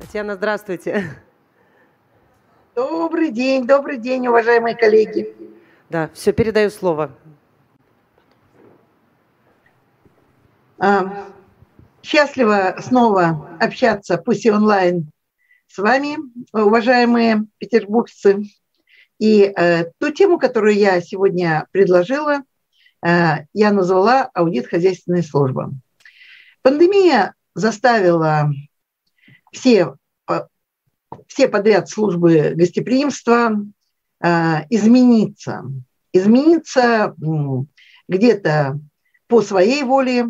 Татьяна, здравствуйте. Добрый день, уважаемые коллеги. Да, все, передаю слово. Счастливо снова общаться, пусть и онлайн, с вами, уважаемые петербуржцы. И ту тему, которую я сегодня предложила, я назвала «Аудит хозяйственной службы». Пандемия заставила все подряд службы гостеприимства измениться. Измениться где-то по своей воле,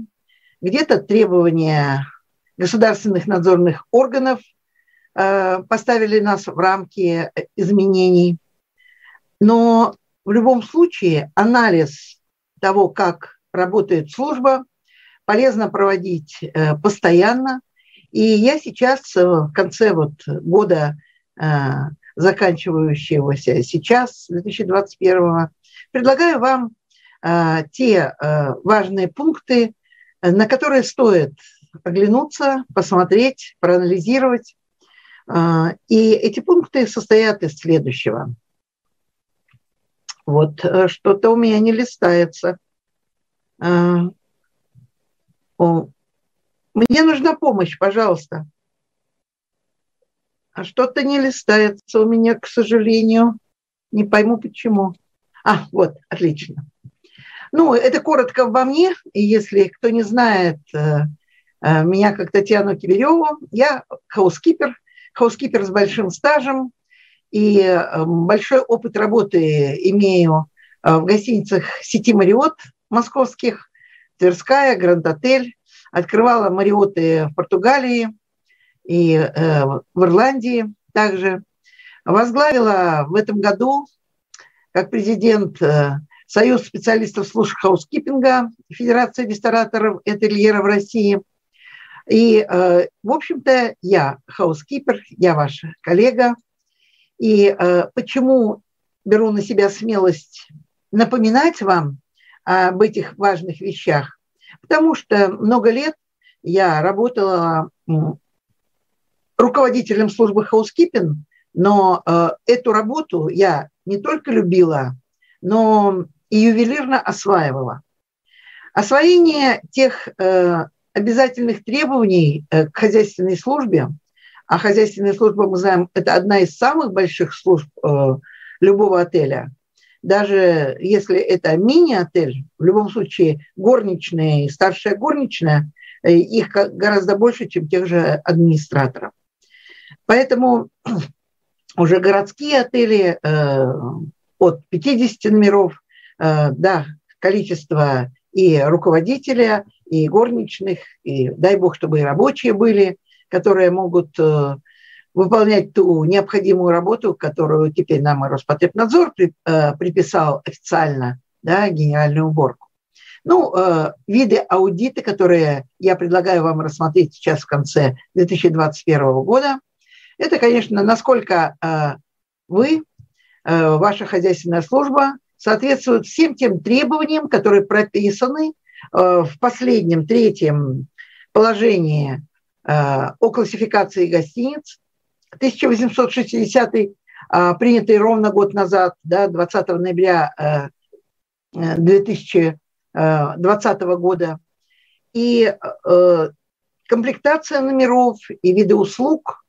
где-то требования государственных надзорных органов поставили нас в рамки изменений. Но в любом случае анализ того, как работает служба, полезно проводить постоянно. И я сейчас в конце года, заканчивающегося сейчас, 2021, предлагаю вам те важные пункты, на которые стоит оглянуться, посмотреть, проанализировать. И эти пункты состоят из следующего. Вот, что-то у меня не листается. Мне нужна помощь, пожалуйста. А что-то не листается у меня, к сожалению. Не пойму, почему. А, вот, отлично. Ну, это коротко обо мне. И если кто не знает меня как Татьяну Кивереву, я хаускипер. Хаускипер с большим стажем. И большой опыт работы имею в гостиницах сети Marriott московских, Тверская, Гранд-Отель. Открывала Марриотты в Португалии и в Ирландии также. Возглавила в этом году как президент Союз специалистов служб хаускиппинга Федерации рестораторов и ательеров России. И, в общем-то, я хаускипер, я ваша коллега. И почему беру на себя смелость напоминать вам об этих важных вещах? Потому что много лет я работала руководителем службы хаускиппинг, но эту работу я не только любила, но и ювелирно осваивала. Освоение тех обязательных требований к хозяйственной службе, а хозяйственная служба, мы знаем, это одна из самых больших служб любого отеля. Даже если это мини-отель, в любом случае горничные, старшая горничная, их гораздо больше, чем тех же администраторов. Поэтому уже городские отели от 50 номеров, да, количество и руководителя, и горничных, и дай бог, чтобы и рабочие были, которые могут выполнять ту необходимую работу, которую теперь нам и Роспотребнадзор приписал официально, да, генеральную уборку. Ну, виды аудита, которые я предлагаю вам рассмотреть сейчас в конце 2021 года, это, конечно, насколько вы, ваша хозяйственная служба, соответствует всем тем требованиям, которые прописаны в последнем, третьем положении о классификации гостиниц, 1860-й, принятый ровно год назад, да, 20 ноября 2020 года. И комплектация номеров, и виды услуг.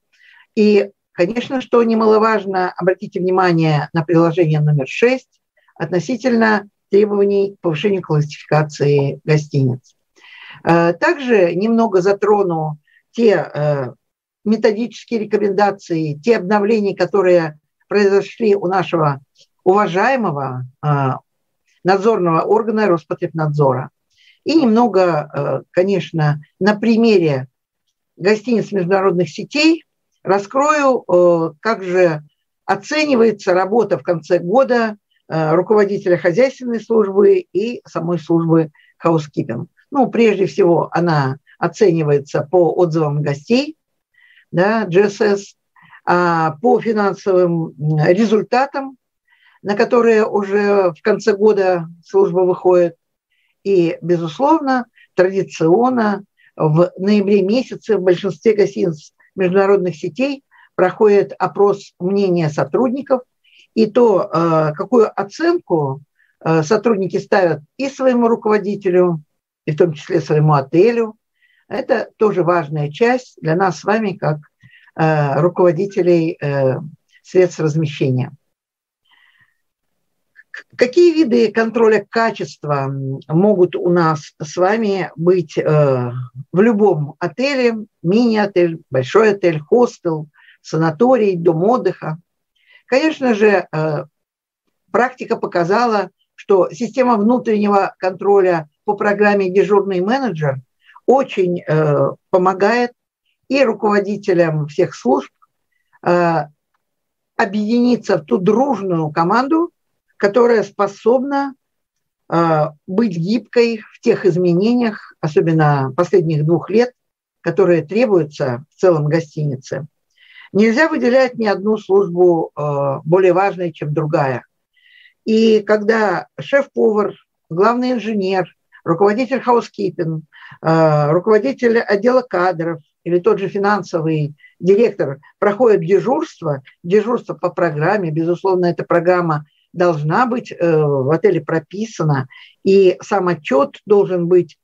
И, конечно, что немаловажно, обратите внимание на приложение номер 6 относительно требований к повышению классификации гостиниц. Также немного затрону те методические рекомендации, те обновления, которые произошли у нашего уважаемого надзорного органа Роспотребнадзора. И немного, конечно, на примере гостиниц международных сетей раскрою, как же оценивается работа в конце года руководителя хозяйственной службы и самой службы хаускиппинг. Ну, прежде всего, она оценивается по отзывам гостей, да, GSS, по финансовым результатам, на которые уже в конце года служба выходит. И, безусловно, традиционно в ноябре месяце в большинстве гостиниц международных сетей проходит опрос мнения сотрудников и то, какую оценку сотрудники ставят и своему руководителю, и в том числе своему отелю. Это тоже важная часть для нас с вами, как руководителей средств размещения. Какие виды контроля качества могут у нас с вами быть в любом отеле, мини-отель, большой отель, хостел, санаторий, дом отдыха? Конечно же, практика показала, что система внутреннего контроля по программе «Дежурный менеджер» очень помогает и руководителям всех служб объединиться в ту дружную команду, которая способна быть гибкой в тех изменениях, особенно последних 2 лет, которые требуются в целом гостинице. Нельзя выделять ни одну службу более важной, чем другая. И когда шеф-повар, главный инженер, руководитель хаускиппинга, руководитель отдела кадров или тот же финансовый директор проходит дежурство по программе, безусловно, эта программа должна быть в отеле прописана, и сам отчет должен быть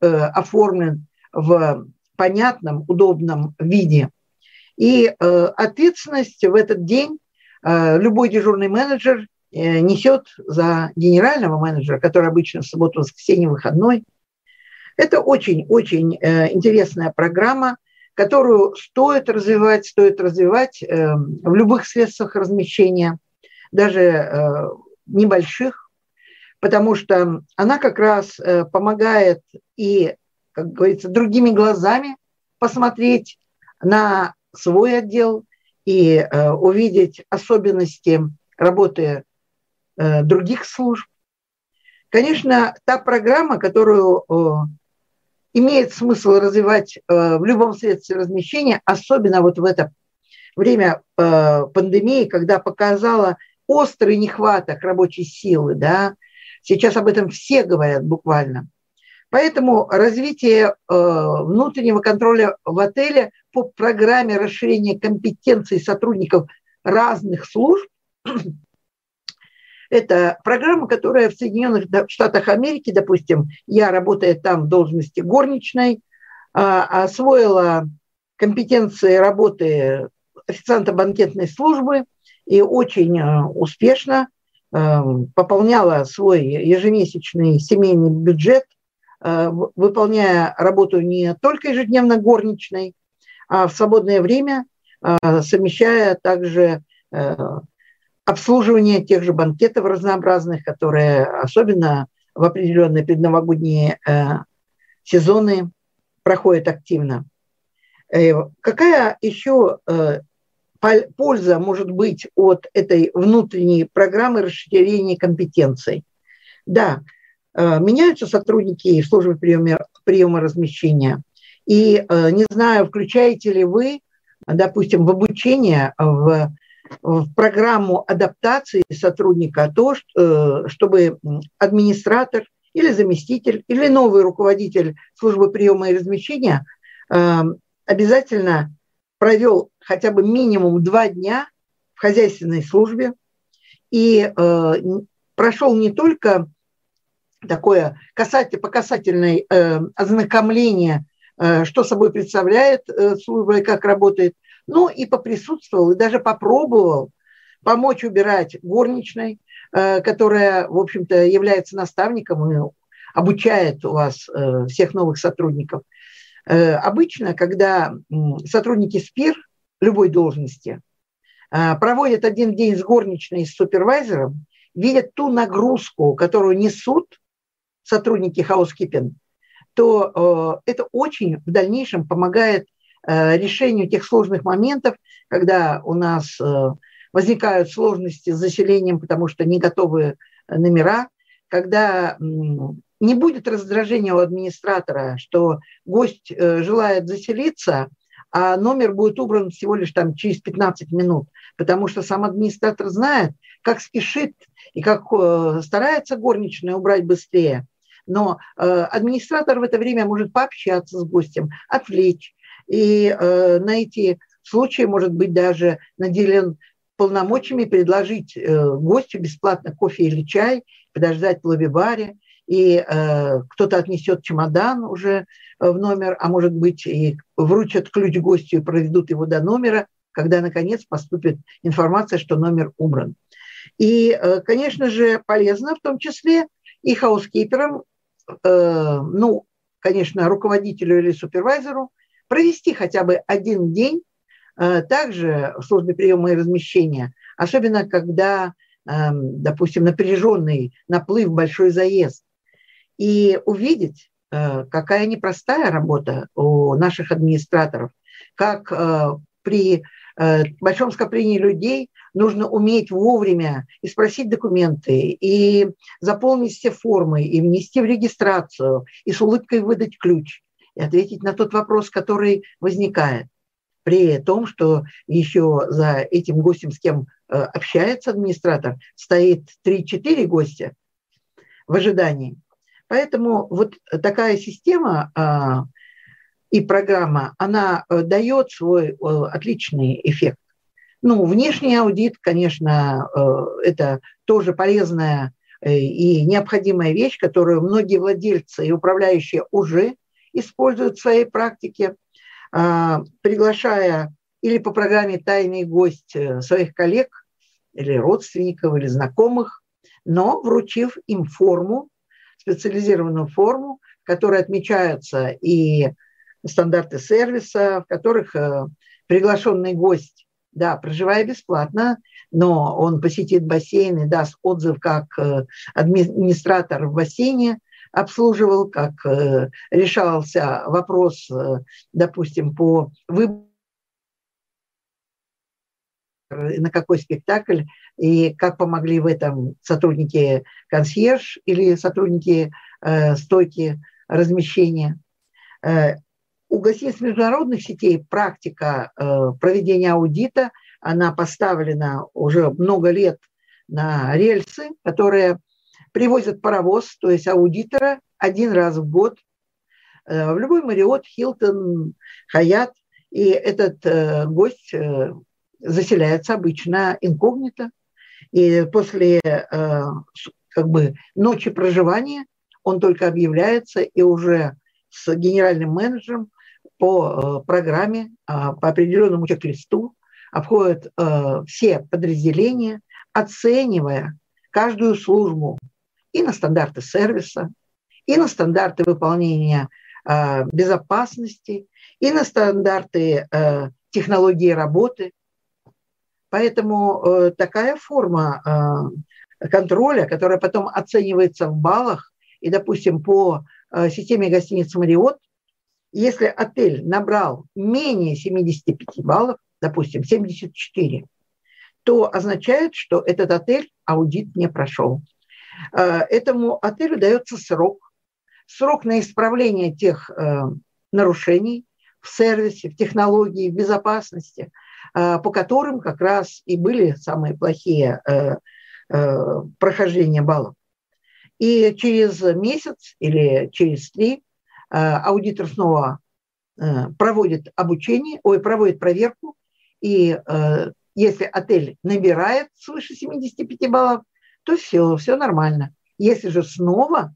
оформлен в понятном, удобном виде. И ответственность в этот день любой дежурный менеджер несет за генерального менеджера, который обычно в субботу, воскресенье, выходной. Это очень-очень интересная программа, которую стоит развивать в любых средствах размещения, даже небольших, потому что она как раз помогает и, как говорится, другими глазами посмотреть на свой отдел и увидеть особенности работы других служб. Конечно, та программа, которую имеет смысл развивать в любом средстве размещения, особенно вот в это время пандемии, когда показала острый нехваток рабочей силы, да, сейчас об этом все говорят буквально. Поэтому развитие внутреннего контроля в отеле по программе расширения компетенций сотрудников разных служб – это программа, которая в Соединенных Штатах Америки, допустим, я, работая там в должности горничной, освоила компетенции работы официанта банкетной службы, и очень успешно пополняла свой ежемесячный семейный бюджет, выполняя работу не только ежедневно горничной, а в свободное время совмещая также обслуживание тех же банкетов разнообразных, которые особенно в определенные предновогодние сезоны проходят активно. Какая еще польза может быть от этой внутренней программы расширения компетенций? Да, меняются сотрудники службы приема размещения. И не знаю, включаете ли вы, допустим, в обучение, в программу адаптации сотрудника, то, чтобы администратор или заместитель, или новый руководитель службы приема и размещения обязательно провел хотя бы минимум 2 дня в хозяйственной службе и прошел не только такое по касательной ознакомление, что собой представляет служба и как работает, но и поприсутствовал, и даже попробовал помочь убирать горничной, которая, в общем-то, является наставником и обучает у вас всех новых сотрудников. Обычно, когда сотрудники СПИР любой должности проводят 1 день с горничной и с супервайзером, видят ту нагрузку, которую несут сотрудники хаускиппинга, то это очень в дальнейшем помогает решению тех сложных моментов, когда у нас возникают сложности с заселением, потому что не готовы номера, когда не будет раздражения у администратора, что гость желает заселиться, а номер будет убран всего лишь там через 15 минут, потому что сам администратор знает, как спешит и как старается горничная убрать быстрее. Но администратор в это время может пообщаться с гостем, отвлечь. И на эти случаи, может быть, даже наделен полномочиями предложить гостю бесплатно кофе или чай, подождать в лобби-баре, и кто-то отнесет чемодан уже в номер, а может быть, и вручат ключ гостю и проведут его до номера, когда, наконец, поступит информация, что номер убран. И, конечно же, полезно в том числе и хаускиперам, ну, конечно, руководителю или супервайзеру, провести хотя бы один день также в службе приема и размещения, особенно когда, допустим, напряженный наплыв, большой заезд, и увидеть, какая непростая работа у наших администраторов, как при большом скоплении людей нужно уметь вовремя и спросить документы, и заполнить все формы, и внести в регистрацию, и с улыбкой выдать ключ, и ответить на тот вопрос, который возникает. При том, что еще за этим гостем, с кем общается администратор, стоит 3-4 гостя в ожидании. Поэтому вот такая система и программа, она дает свой отличный эффект. Ну, внешний аудит, конечно, это тоже полезная и необходимая вещь, которую многие владельцы и управляющие уже используют в своей практике, приглашая или по программе «Тайный гость» своих коллег или родственников, или знакомых, но вручив им форму, специализированную форму, в которой отмечаются и стандарты сервиса, в которых приглашенный гость, да, проживая бесплатно, но он посетит бассейн и даст отзыв, как администратор в бассейне обслуживал, как решался вопрос, допустим, по выбору, на какой спектакль, и как помогли в этом сотрудники консьерж или сотрудники стойки размещения. У гостиниц международных сетей практика проведения аудита, она поставлена уже много лет на рельсы, которые привозят паровоз, то есть аудитора, один раз в год в любой Marriott, Хилтон, Хаят. И этот гость заселяется обычно инкогнито. И после как бы ночи проживания он только объявляется и уже с генеральным менеджером по программе, по определенному чек-листу обходят все подразделения, оценивая каждую службу и на стандарты сервиса, и на стандарты выполнения безопасности, и на стандарты технологии работы. Поэтому такая форма контроля, которая потом оценивается в баллах, и, допустим, по системе гостиниц Marriott, если отель набрал менее 75 баллов, допустим, 74, то означает, что этот отель аудит не прошел. Этому отелю дается срок на исправление тех нарушений в сервисе, в технологии, в безопасности, по которым как раз и были самые плохие прохождения баллов. И через месяц или через 3 аудитор снова проводит обучение, проводит проверку, и если отель набирает свыше 75 баллов, то все нормально. Если же снова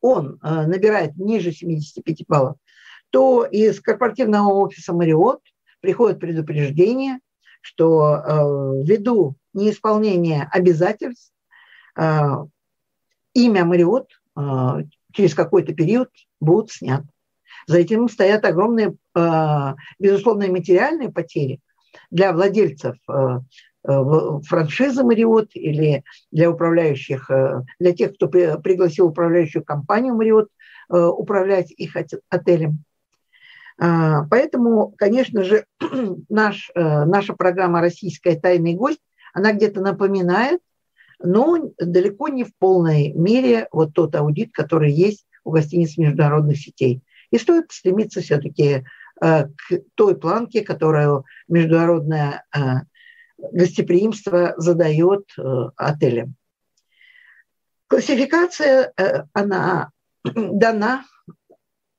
он набирает ниже 75 баллов, то из корпоративного офиса Marriott приходит предупреждение, что ввиду неисполнения обязательств имя Marriott через какой-то период будет снят. За этим стоят огромные, безусловно, материальные потери для владельцев франшизы Marriott или для управляющих, для тех, кто пригласил управляющую компанию Marriott управлять их отелем. Поэтому, конечно же, наша программа «Российская тайный гость», она где-то напоминает, но далеко не в полной мере вот тот аудит, который есть у гостиниц международных сетей. И стоит стремиться все-таки к той планке, которую международное гостеприимство задает отелям. Классификация, она дана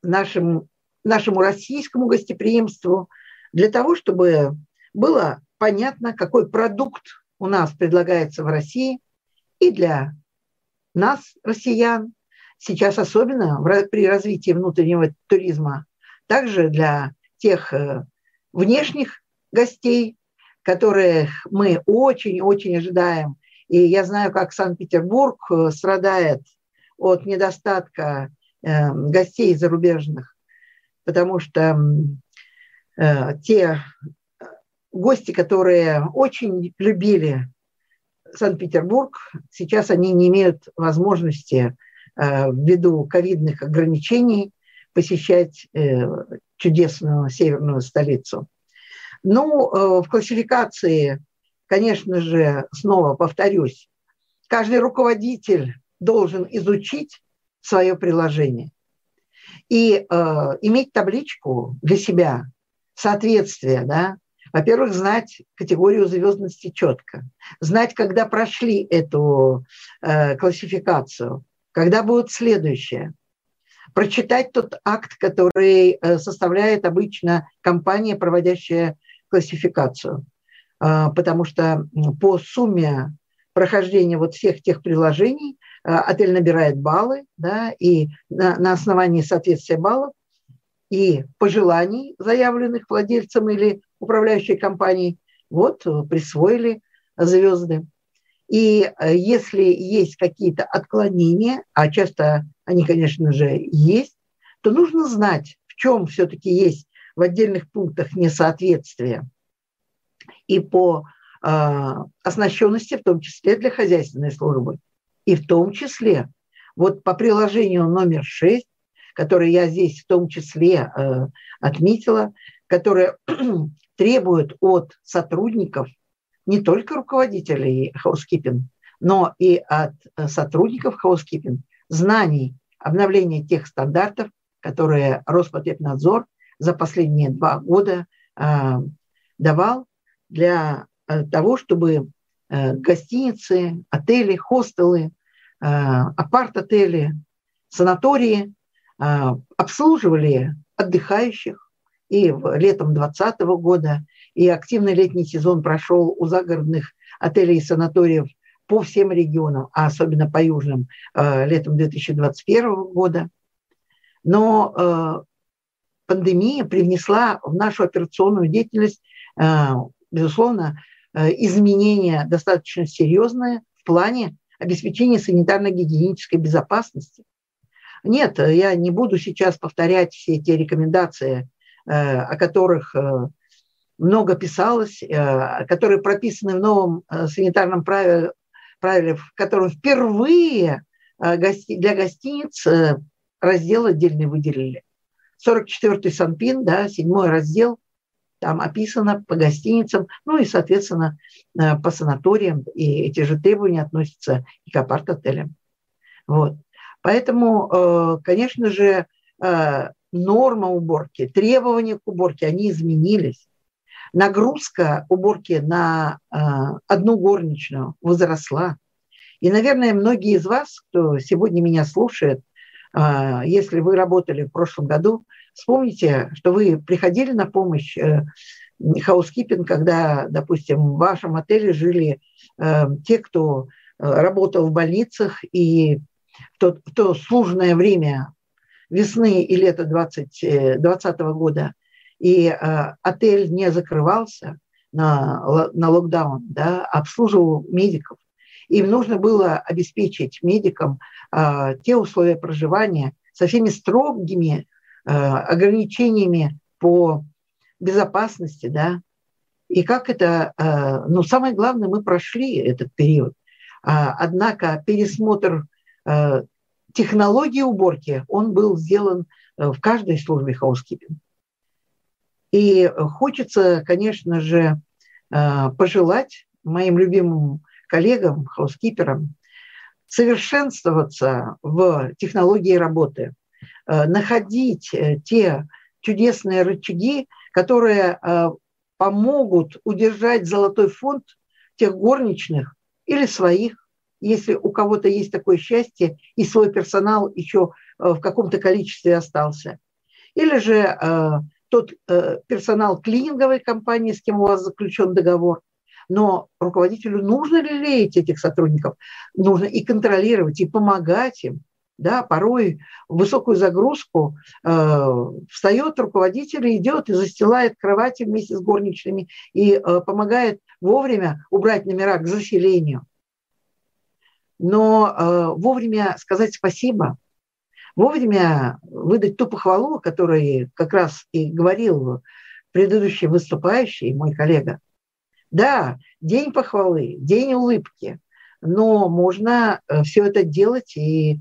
нашему российскому гостеприимству для того, чтобы было понятно, какой продукт у нас предлагается в России, и для нас, россиян, сейчас особенно при развитии внутреннего туризма, также для тех внешних гостей, которых мы очень-очень ожидаем. И я знаю, как Санкт-Петербург страдает от недостатка гостей зарубежных, потому что те гости, которые очень любили Санкт-Петербург, сейчас они не имеют возможности ввиду ковидных ограничений посещать чудесную северную столицу. Ну, в классификации, конечно же, снова повторюсь, каждый руководитель должен изучить свое приложение и иметь табличку для себя, соответствие, да. Во-первых, знать категорию звездности четко, знать, когда прошли эту классификацию, когда будет следующее, прочитать тот акт, который составляет обычно компания, проводящая классификацию, потому что по сумме прохождения вот всех тех приложений отель набирает баллы, да, и на основании соответствия баллов и пожеланий, заявленных владельцем или управляющей компанией, вот присвоили звезды. И если есть какие-то отклонения, а часто они, конечно же, есть, то нужно знать, в чем все-таки есть в отдельных пунктах несоответствие. И по оснащенности, в том числе для хозяйственной службы, и в том числе вот по приложению номер 6, которое я здесь в том числе отметила, которое требует от сотрудников, не только руководителей хаускиппинг, но и от сотрудников хаускиппинг, знаний, обновления тех стандартов, которые Роспотребнадзор за последние 2 года давал для того, чтобы гостиницы, отели, хостелы, апарт-отели, санатории обслуживали отдыхающих. И летом 2020 года, и активный летний сезон прошел у загородных отелей и санаториев по всем регионам, а особенно по южным, летом 2021 года. Но пандемия привнесла в нашу операционную деятельность, безусловно, изменения достаточно серьезные в плане обеспечения санитарно-гигиенической безопасности. Нет, я не буду сейчас повторять все те рекомендации, о которых много писалось, которые прописаны в новом санитарном правиле, в котором впервые для гостиниц раздел отдельный выделили. 44-й Санпин, да, 7-й раздел, там описано по гостиницам, ну и, соответственно, по санаториям, и эти же требования относятся и к апарт-отелям. Вот. Поэтому, конечно же, норма уборки, требования к уборке, они изменились. Нагрузка уборки на одну горничную возросла. И, наверное, многие из вас, кто сегодня меня слушает, если вы работали в прошлом году, вспомните, что вы приходили на помощь хаускиппинг, когда, допустим, в вашем отеле жили те, кто работал в больницах, и в то сложное время весны и лета 2020 года, и отель не закрывался на локдаун, да, обслуживал медиков. Им нужно было обеспечить медикам те условия проживания со всеми строгими ограничениями по безопасности. Да. И как это... ну, самое главное, мы прошли этот период. Однако пересмотр... технологии уборки, он был сделан в каждой службе хаускиппинг. И хочется, конечно же, пожелать моим любимым коллегам, хаускипперам, совершенствоваться в технологии работы, находить те чудесные рычаги, которые помогут удержать золотой фонд тех горничных или своих, если у кого-то есть такое счастье, и свой персонал еще в каком-то количестве остался. Или же тот персонал клининговой компании, с кем у вас заключен договор. Но руководителю нужно лелеять этих сотрудников, нужно и контролировать, и помогать им. Да, порой высокую загрузку встает руководитель и идет и застилает кровати вместе с горничными и помогает вовремя убрать номера к заселению. Но вовремя сказать спасибо, вовремя выдать ту похвалу, о которой как раз и говорил предыдущий выступающий, мой коллега. Да, день похвалы, день улыбки. Но можно все это делать, и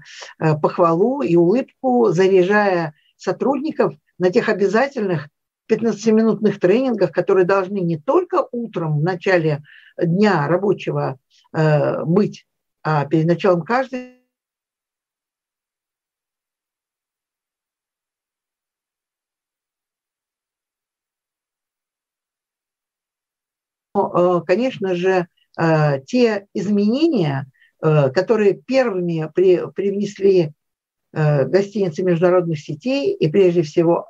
похвалу, и улыбку, заряжая сотрудников на тех обязательных 15-минутных тренингах, которые должны не только утром в начале дня рабочего быть, а перед началом каждой. Но, конечно же, те изменения, которые первыми привнесли гостиницы международных сетей и прежде всего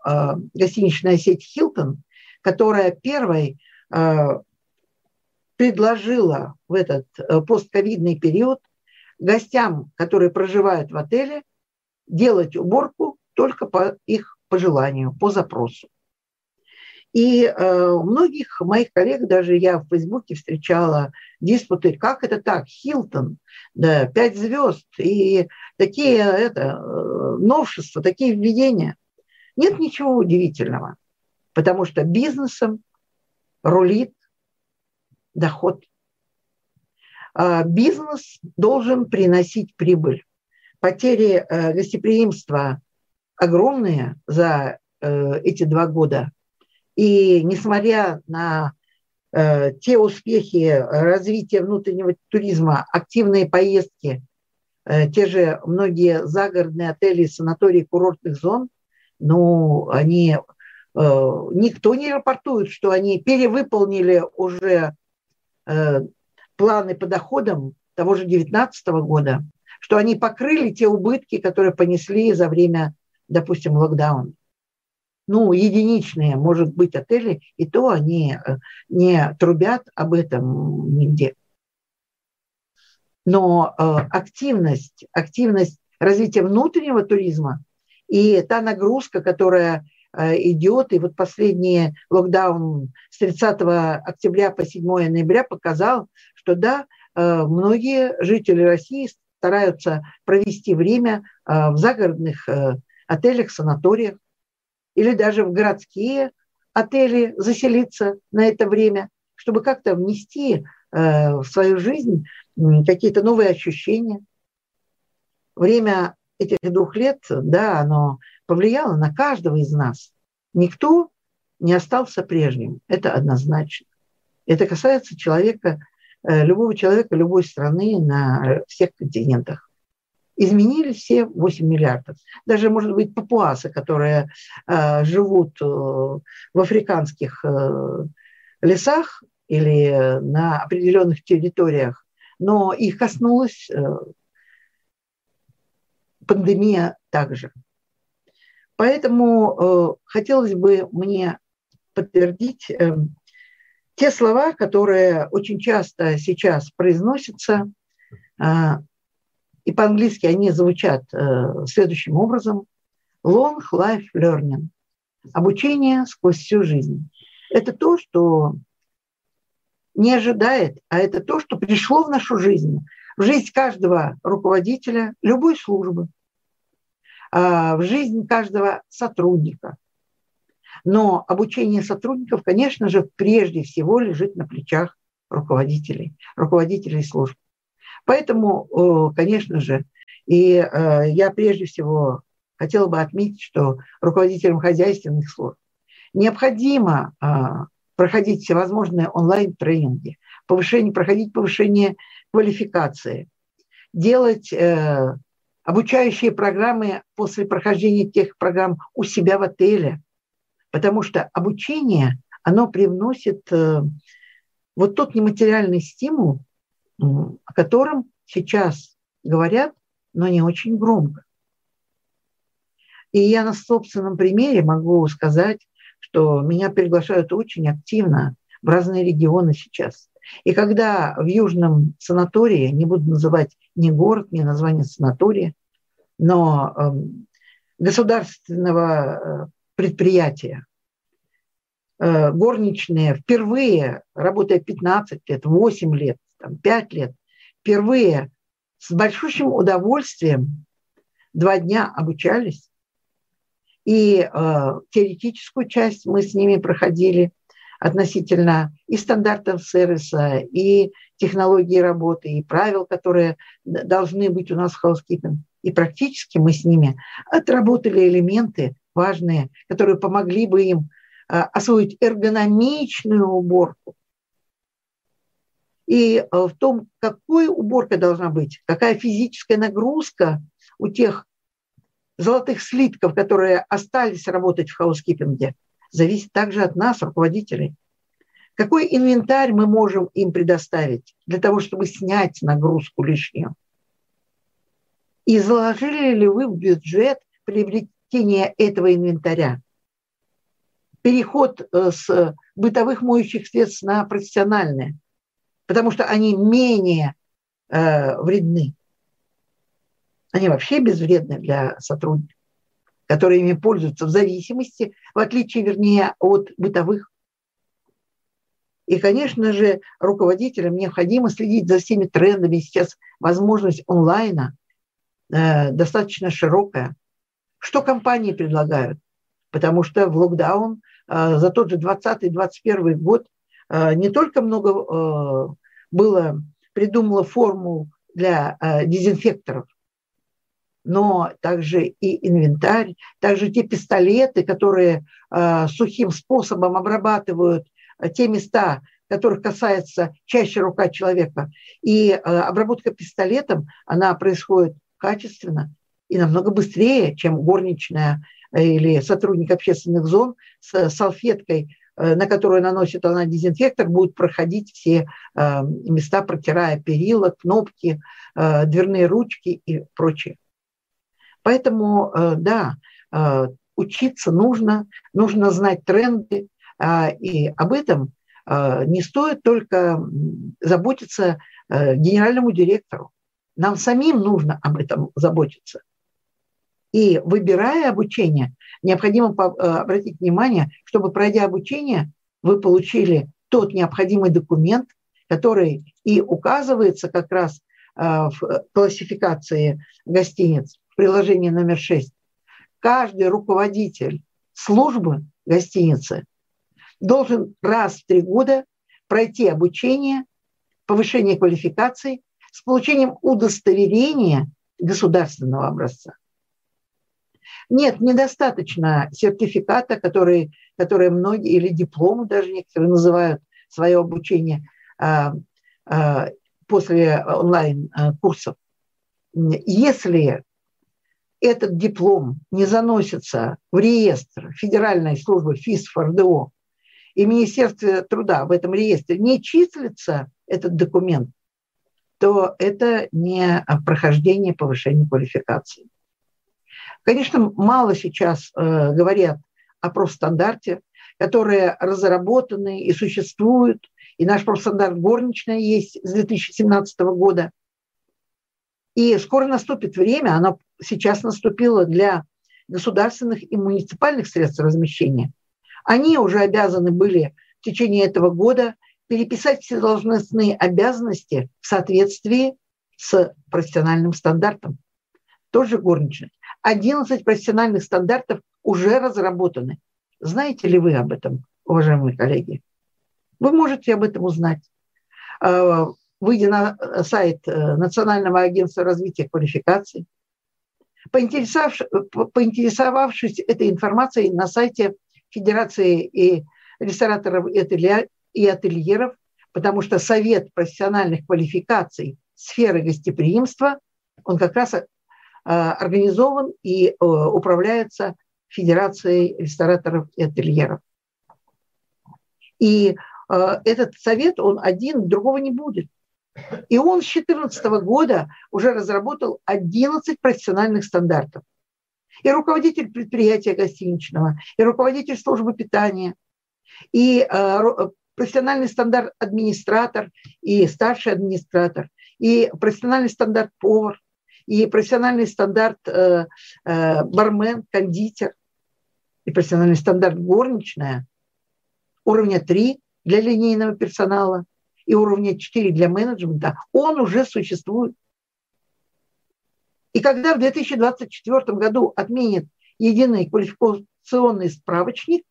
гостиничная сеть «Хилтон», которая первой предложила в этот постковидный период гостям, которые проживают в отеле, делать уборку только по их пожеланию, по запросу. И многих моих коллег, даже я в Фейсбуке встречала диспуты, как это так, Хилтон, да, 5 звезд, и такие новшества, такие введения. Нет ничего удивительного, потому что бизнесом рулит доход. Бизнес должен приносить прибыль. Потери гостеприимства огромные за эти 2 года. И несмотря на те успехи развития внутреннего туризма, активные поездки, те же многие загородные отели, санатории, курортных зон, ну, они, никто не рапортует, что они перевыполнили уже планы по доходам того же 2019 года, что они покрыли те убытки, которые понесли за время, допустим, локдауна. Ну, единичные, может быть, отели, и то они не трубят об этом нигде. Но активность развития внутреннего туризма и та нагрузка, которая идет, и вот последний локдаун с 30 октября по 7 ноября показал, что да, многие жители России стараются провести время в загородных отелях, санаториях, или даже в городские отели заселиться на это время, чтобы как-то внести в свою жизнь какие-то новые ощущения. Время этих 2 лет, да, оно повлияло на каждого из нас. Никто не остался прежним, это однозначно. Это касается любого человека, любой страны на всех континентах. Изменили все 8 миллиардов. Даже, может быть, папуасы, которые живут в африканских лесах или на определенных территориях, но их коснулась пандемия также. Поэтому хотелось бы мне подтвердить те слова, которые очень часто сейчас произносятся, и по-английски они звучат следующим образом. Long life learning. Обучение сквозь всю жизнь. Это то, что не ожидает, а это то, что пришло в нашу жизнь. В жизнь каждого руководителя любой службы. В жизнь каждого сотрудника. Но обучение сотрудников, конечно же, прежде всего лежит на плечах руководителей служб. Поэтому, конечно же, и я прежде всего хотела бы отметить, что руководителям хозяйственных служб необходимо проходить всевозможные онлайн-тренинги, проходить повышение квалификации, делать обучающие программы после прохождения тех программ у себя в отеле, потому что обучение, оно привносит вот тот нематериальный стимул, о котором сейчас говорят, но не очень громко. И я на собственном примере могу сказать, что меня приглашают очень активно в разные регионы сейчас. И когда в южном санатории, не буду называть ни город, ни название санатория, но государственного предприятия, горничные впервые, работая 15 лет, 8 лет, 5 лет, впервые с большущим удовольствием 2 дня обучались. И теоретическую часть мы с ними проходили относительно и стандартов сервиса, и технологии работы, и правил, которые должны быть у нас в хаускиппинге. И практически мы с ними отработали элементы важные, которые помогли бы им освоить эргономичную уборку. И в том, какой уборка должна быть, какая физическая нагрузка у тех золотых слитков, которые остались работать в хаускиппинге, зависит также от нас, руководителей. Какой инвентарь мы можем им предоставить для того, чтобы снять нагрузку лишнюю? И заложили ли вы в бюджет приобретение этого инвентаря? Переход с бытовых моющих средств на профессиональные, потому что они менее вредны. Они вообще безвредны для сотрудников, которые ими пользуются в зависимости, в отличие, вернее, от бытовых. И, конечно же, руководителям необходимо следить за всеми трендами. Сейчас возможность онлайна достаточно широкая. Что компании предлагают? Потому что в локдаун за тот же 2020-2021 год не только много было, придумало формул для дезинфекторов, но также и инвентарь, также те пистолеты, которые сухим способом обрабатывают те места, которых касается чаще рука человека. И обработка пистолетом, она происходит качественно и намного быстрее, чем горничная или сотрудник общественных зон с салфеткой, на которую наносит она дезинфектор, будет проходить все места, протирая перила, кнопки, дверные ручки и прочее. Поэтому, да, учиться нужно, нужно знать тренды, и об этом не стоит только заботиться генеральному директору. Нам самим нужно об этом заботиться. И выбирая обучение, необходимо обратить внимание, чтобы, пройдя обучение, вы получили тот необходимый документ, который и указывается как раз в классификации гостиниц, приложение номер 6. Каждый руководитель службы гостиницы должен раз в 3 года пройти обучение, повышение квалификации с получением удостоверения государственного образца. Нет, недостаточно сертификата, который многие, или диплом даже некоторые называют свое обучение после онлайн-курсов. Если этот диплом не заносится в реестр Федеральной службы ФИС-ФРДО и Министерство труда в этом реестре не числится этот документ, то это не прохождение повышения квалификации. Конечно, мало сейчас говорят о профстандарте, которые разработаны и существуют. И наш профстандарт горничная есть с 2017 года. И скоро наступит время, оно сейчас наступило для государственных и муниципальных средств размещения. Они уже обязаны были в течение этого года переписать все должностные обязанности в соответствии с профессиональным стандартом. Тоже горничная. 11 профессиональных стандартов уже разработаны. Знаете ли вы об этом, уважаемые коллеги? Вы можете об этом узнать, выйдя на сайт Национального агентства развития квалификаций, поинтересовавшись этой информацией на сайте Федерации рестораторов и ательеров, потому что Совет профессиональных квалификаций сферы гостеприимства, он как раз организован и управляется Федерацией рестораторов и ательеров. И этот совет, он один, другого не будет. И он с 2014 года уже разработал 11 профессиональных стандартов. И руководитель предприятия гостиничного, и руководитель службы питания, и профессиональный стандарт администратор, и старший администратор, и профессиональный стандарт повар, и профессиональный стандарт бармен, кондитер, и профессиональный стандарт горничная уровня 3 для линейного персонала и уровня 4 для менеджмента, он уже существует. И когда в 2024 году отменят единый квалификационный справочник,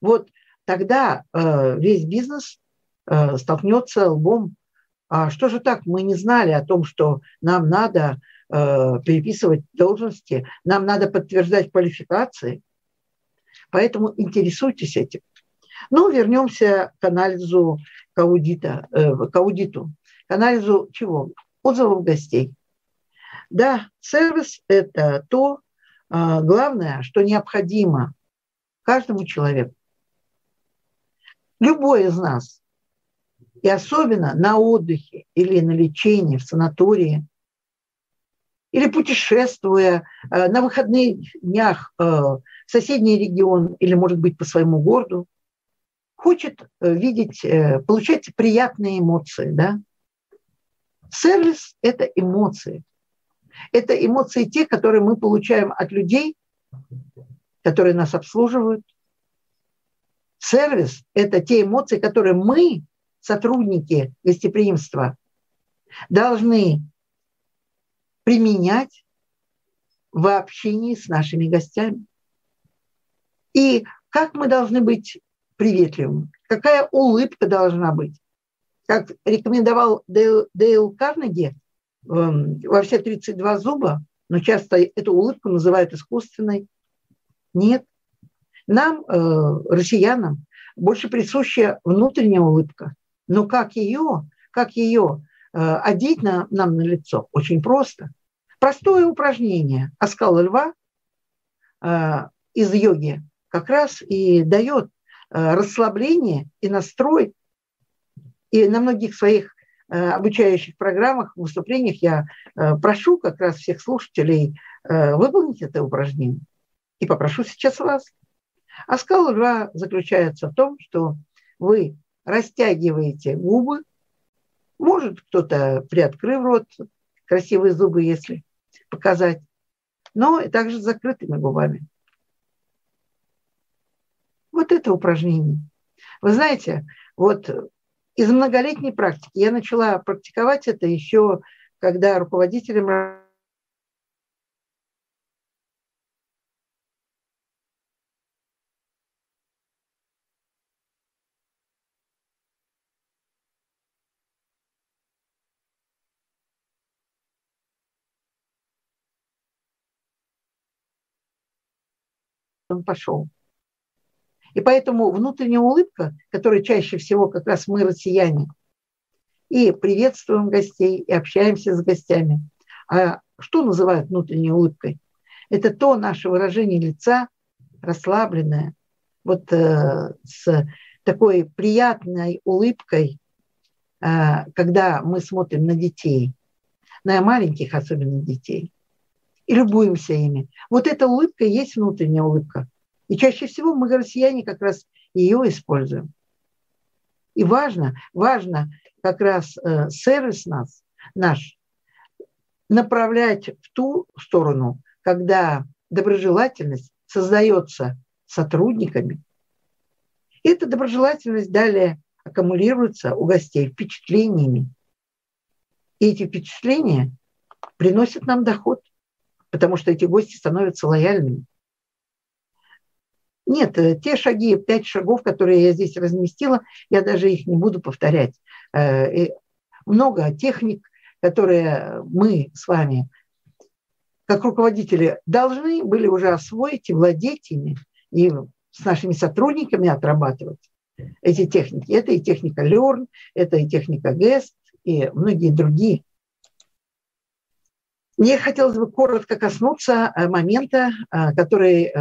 вот тогда весь бизнес столкнется лбом. А что же так? Мы не знали о том, что нам надо переписывать должности, нам надо подтверждать квалификации. Поэтому интересуйтесь этим. Но вернемся к анализу, к аудиту. К анализу чего? Отзывов гостей. Да, сервис – это то главное, что необходимо каждому человеку. Любой из нас, и особенно на отдыхе или на лечении в санатории, или путешествуя на выходных днях в соседний регион или, может быть, по своему городу, хочет видеть, получать приятные эмоции. Да? Сервис – это эмоции. Это эмоции те, которые мы получаем от людей, которые нас обслуживают. Сервис – это те эмоции, которые мы, сотрудники гостеприимства, должны применять в общении с нашими гостями. И как мы должны быть приветливыми, какая улыбка должна быть. Как рекомендовал Дейл Карнеги, во все 32 зуба, но часто эту улыбку называют искусственной. Нет. Нам, россиянам, больше присуща внутренняя улыбка. Но как ее одеть нам на лицо? Очень просто. Простое упражнение «Оскал льва» из йоги как раз и дает расслабление и настрой. И на многих своих обучающих программах, выступлениях я прошу как раз всех слушателей выполнить это упражнение. И попрошу сейчас вас. Оскал льва заключается в том, что вы растягиваете губы, может кто-то приоткрыв рот, красивые зубы, если показать, но и также с закрытыми губами. Вот это упражнение. Вы знаете, вот из многолетней практики я начала практиковать это еще, когда руководителем он пошел. И поэтому внутренняя улыбка, которой чаще всего как раз мы, россияне, и приветствуем гостей, и общаемся с гостями. А что называют внутренней улыбкой? Это то наше выражение лица, расслабленное, вот с такой приятной улыбкой, когда мы смотрим на детей, на маленьких особенно детей, и любуемся ими. Вот эта улыбка и есть внутренняя улыбка. И чаще всего мы, россияне, как раз ее используем. И важно как раз сервис наш направлять в ту сторону, когда доброжелательность создается сотрудниками. И эта доброжелательность далее аккумулируется у гостей впечатлениями. И эти впечатления приносят нам доход, потому что эти гости становятся лояльными. Нет, те шаги, 5 шагов, которые я здесь разместила, я даже их не буду повторять. Много техник, которые мы с вами, как руководители, должны были уже освоить и владеть ими, и с нашими сотрудниками отрабатывать эти техники. Это и техника Learn, это и техника Guest, и многие другие. Мне хотелось бы коротко коснуться момента, который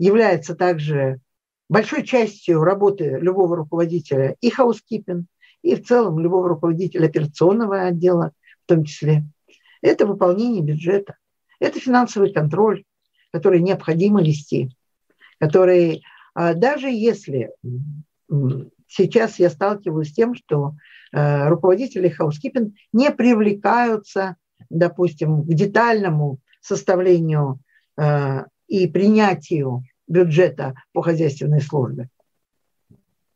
является также большой частью работы любого руководителя и хаускипинг, и в целом любого руководителя операционного отдела в том числе. Это выполнение бюджета, это финансовый контроль, который необходимо вести, который, даже если сейчас я сталкиваюсь с тем, что руководители хаускипинга не привлекаются, допустим, к детальному составлению и принятию бюджета по хозяйственной службе.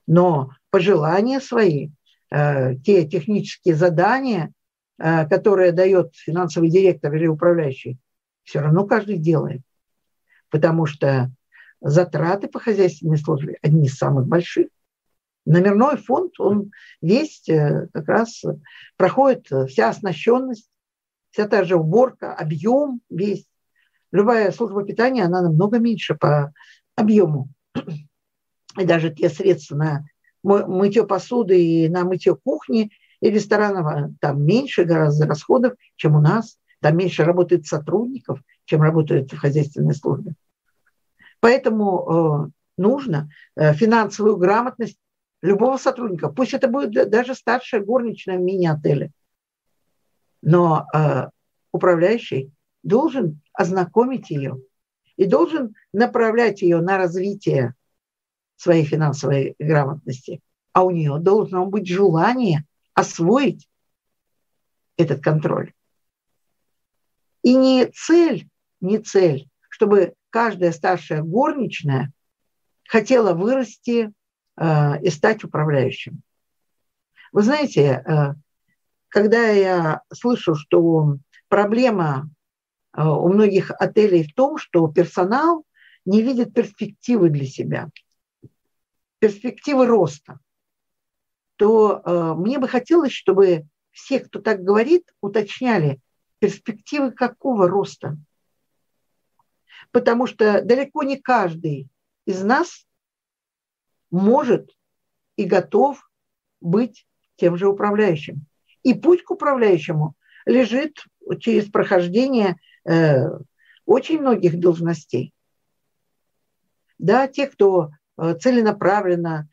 Но пожелания свои, те технические задания, которые дает финансовый директор или управляющий, все равно каждый делает. Потому что затраты по хозяйственной службе одни из самых больших. Номерной фонд, он весь как раз проходит, вся оснащенность, вся та же уборка, объем весь. Любая служба питания, она намного меньше по объему. И даже те средства на мытье посуды и на мытье кухни и ресторанов, там меньше гораздо расходов, чем у нас. Там меньше работает сотрудников, чем работают в хозяйственной службе. Поэтому нужно финансовую грамотность любого сотрудника. Пусть это будет даже старшая горничная в мини-отеле. Но управляющий должен ознакомить ее и должен направлять ее на развитие своей финансовой грамотности. А у нее должно быть желание освоить этот контроль. И не цель, чтобы каждая старшая горничная хотела вырасти и стать управляющим. Вы знаете, когда я слышу, что проблема у многих отелей в том, что персонал не видит перспективы для себя, перспективы роста, то мне бы хотелось, чтобы все, кто так говорит, уточняли перспективы какого роста. Потому что далеко не каждый из нас может и готов быть тем же управляющим. И путь к управляющему лежит через прохождение очень многих должностей. Да, те, кто целенаправленно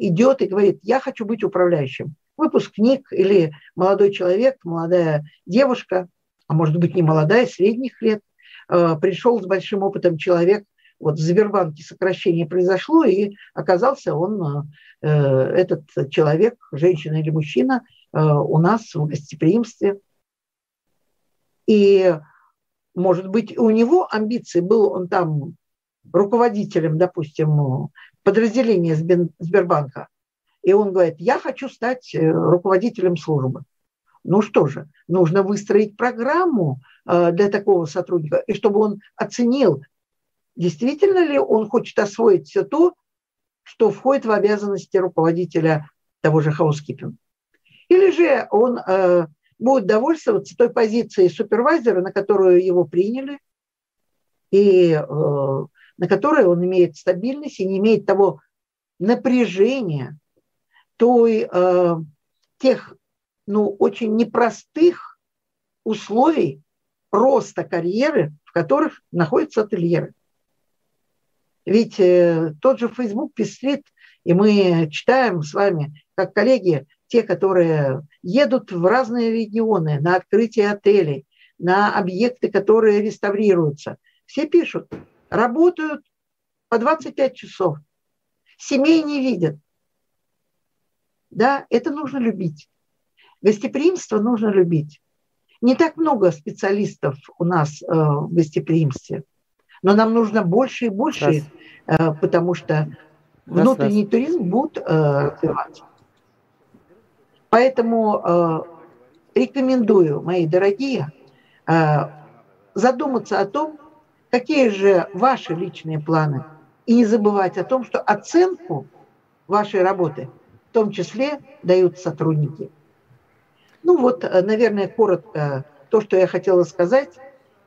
идет и говорит, я хочу быть управляющим. Выпускник или молодой человек, молодая девушка, а может быть не молодая, средних лет, пришел с большим опытом человек. Вот в Сбербанке сокращение произошло, и оказался он, этот человек, женщина или мужчина, у нас в гостеприимстве. И, может быть, у него амбиции, был он там руководителем, допустим, подразделения Сбербанка, и он говорит, я хочу стать руководителем службы. Ну что же, нужно выстроить программу для такого сотрудника, и чтобы он оценил, действительно ли он хочет освоить все то, что входит в обязанности руководителя того же хаускипинга? Или же он будет довольствоваться той позицией супервайзера, на которую его приняли, и на которой он имеет стабильность и не имеет того напряжения, тех очень непростых условий роста карьеры, в которых находятся ательеры. Ведь тот же Facebook пестрит, и мы читаем с вами, как коллеги, те, которые едут в разные регионы на открытие отелей, на объекты, которые реставрируются. Все пишут, работают по 25 часов, семей не видят. Да, это нужно любить. Гостеприимство нужно любить. Не так много специалистов у нас в гостеприимстве. Но нам нужно больше и больше, потому что внутренний туризм будет развиваться. Поэтому рекомендую, мои дорогие, задуматься о том, какие же ваши личные планы, и не забывать о том, что оценку вашей работы в том числе дают сотрудники. Наверное, коротко то, что я хотела сказать.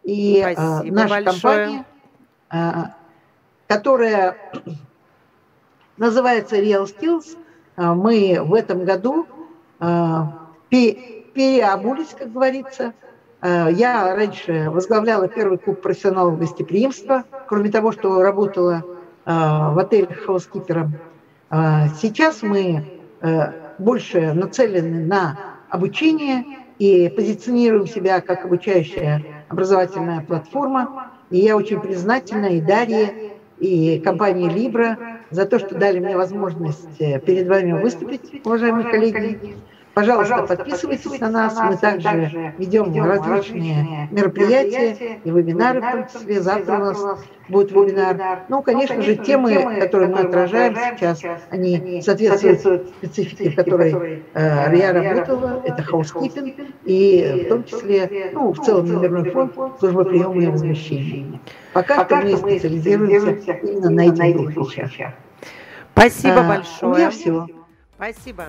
И наша компания, которая называется Real Skills, мы в этом году переобулись, как говорится, Я раньше возглавляла первый клуб профессионалов гостеприимства, кроме того, что работала в отеле хаускипером. Сейчас мы больше нацелены на обучение и позиционируем себя как обучающая образовательная платформа. И я очень признательна и Дарье, и компании Libra за то, что дали мне возможность перед вами выступить, уважаемые коллеги. Пожалуйста, подписывайтесь на нас. Мы также ведем различные мероприятия и вебинары, в том числе. Завтра у нас будет вебинар. Ну, конечно же, темы, которые мы отражаем сейчас, они соответствуют специфике, в которой я работала. Это хаускиппинг и в том числе, ну, в целом, номерной фонд, служба приема и возмещения. Пока что мы специализируемся именно на этих двух вещах. Спасибо большое. У меня все. Спасибо.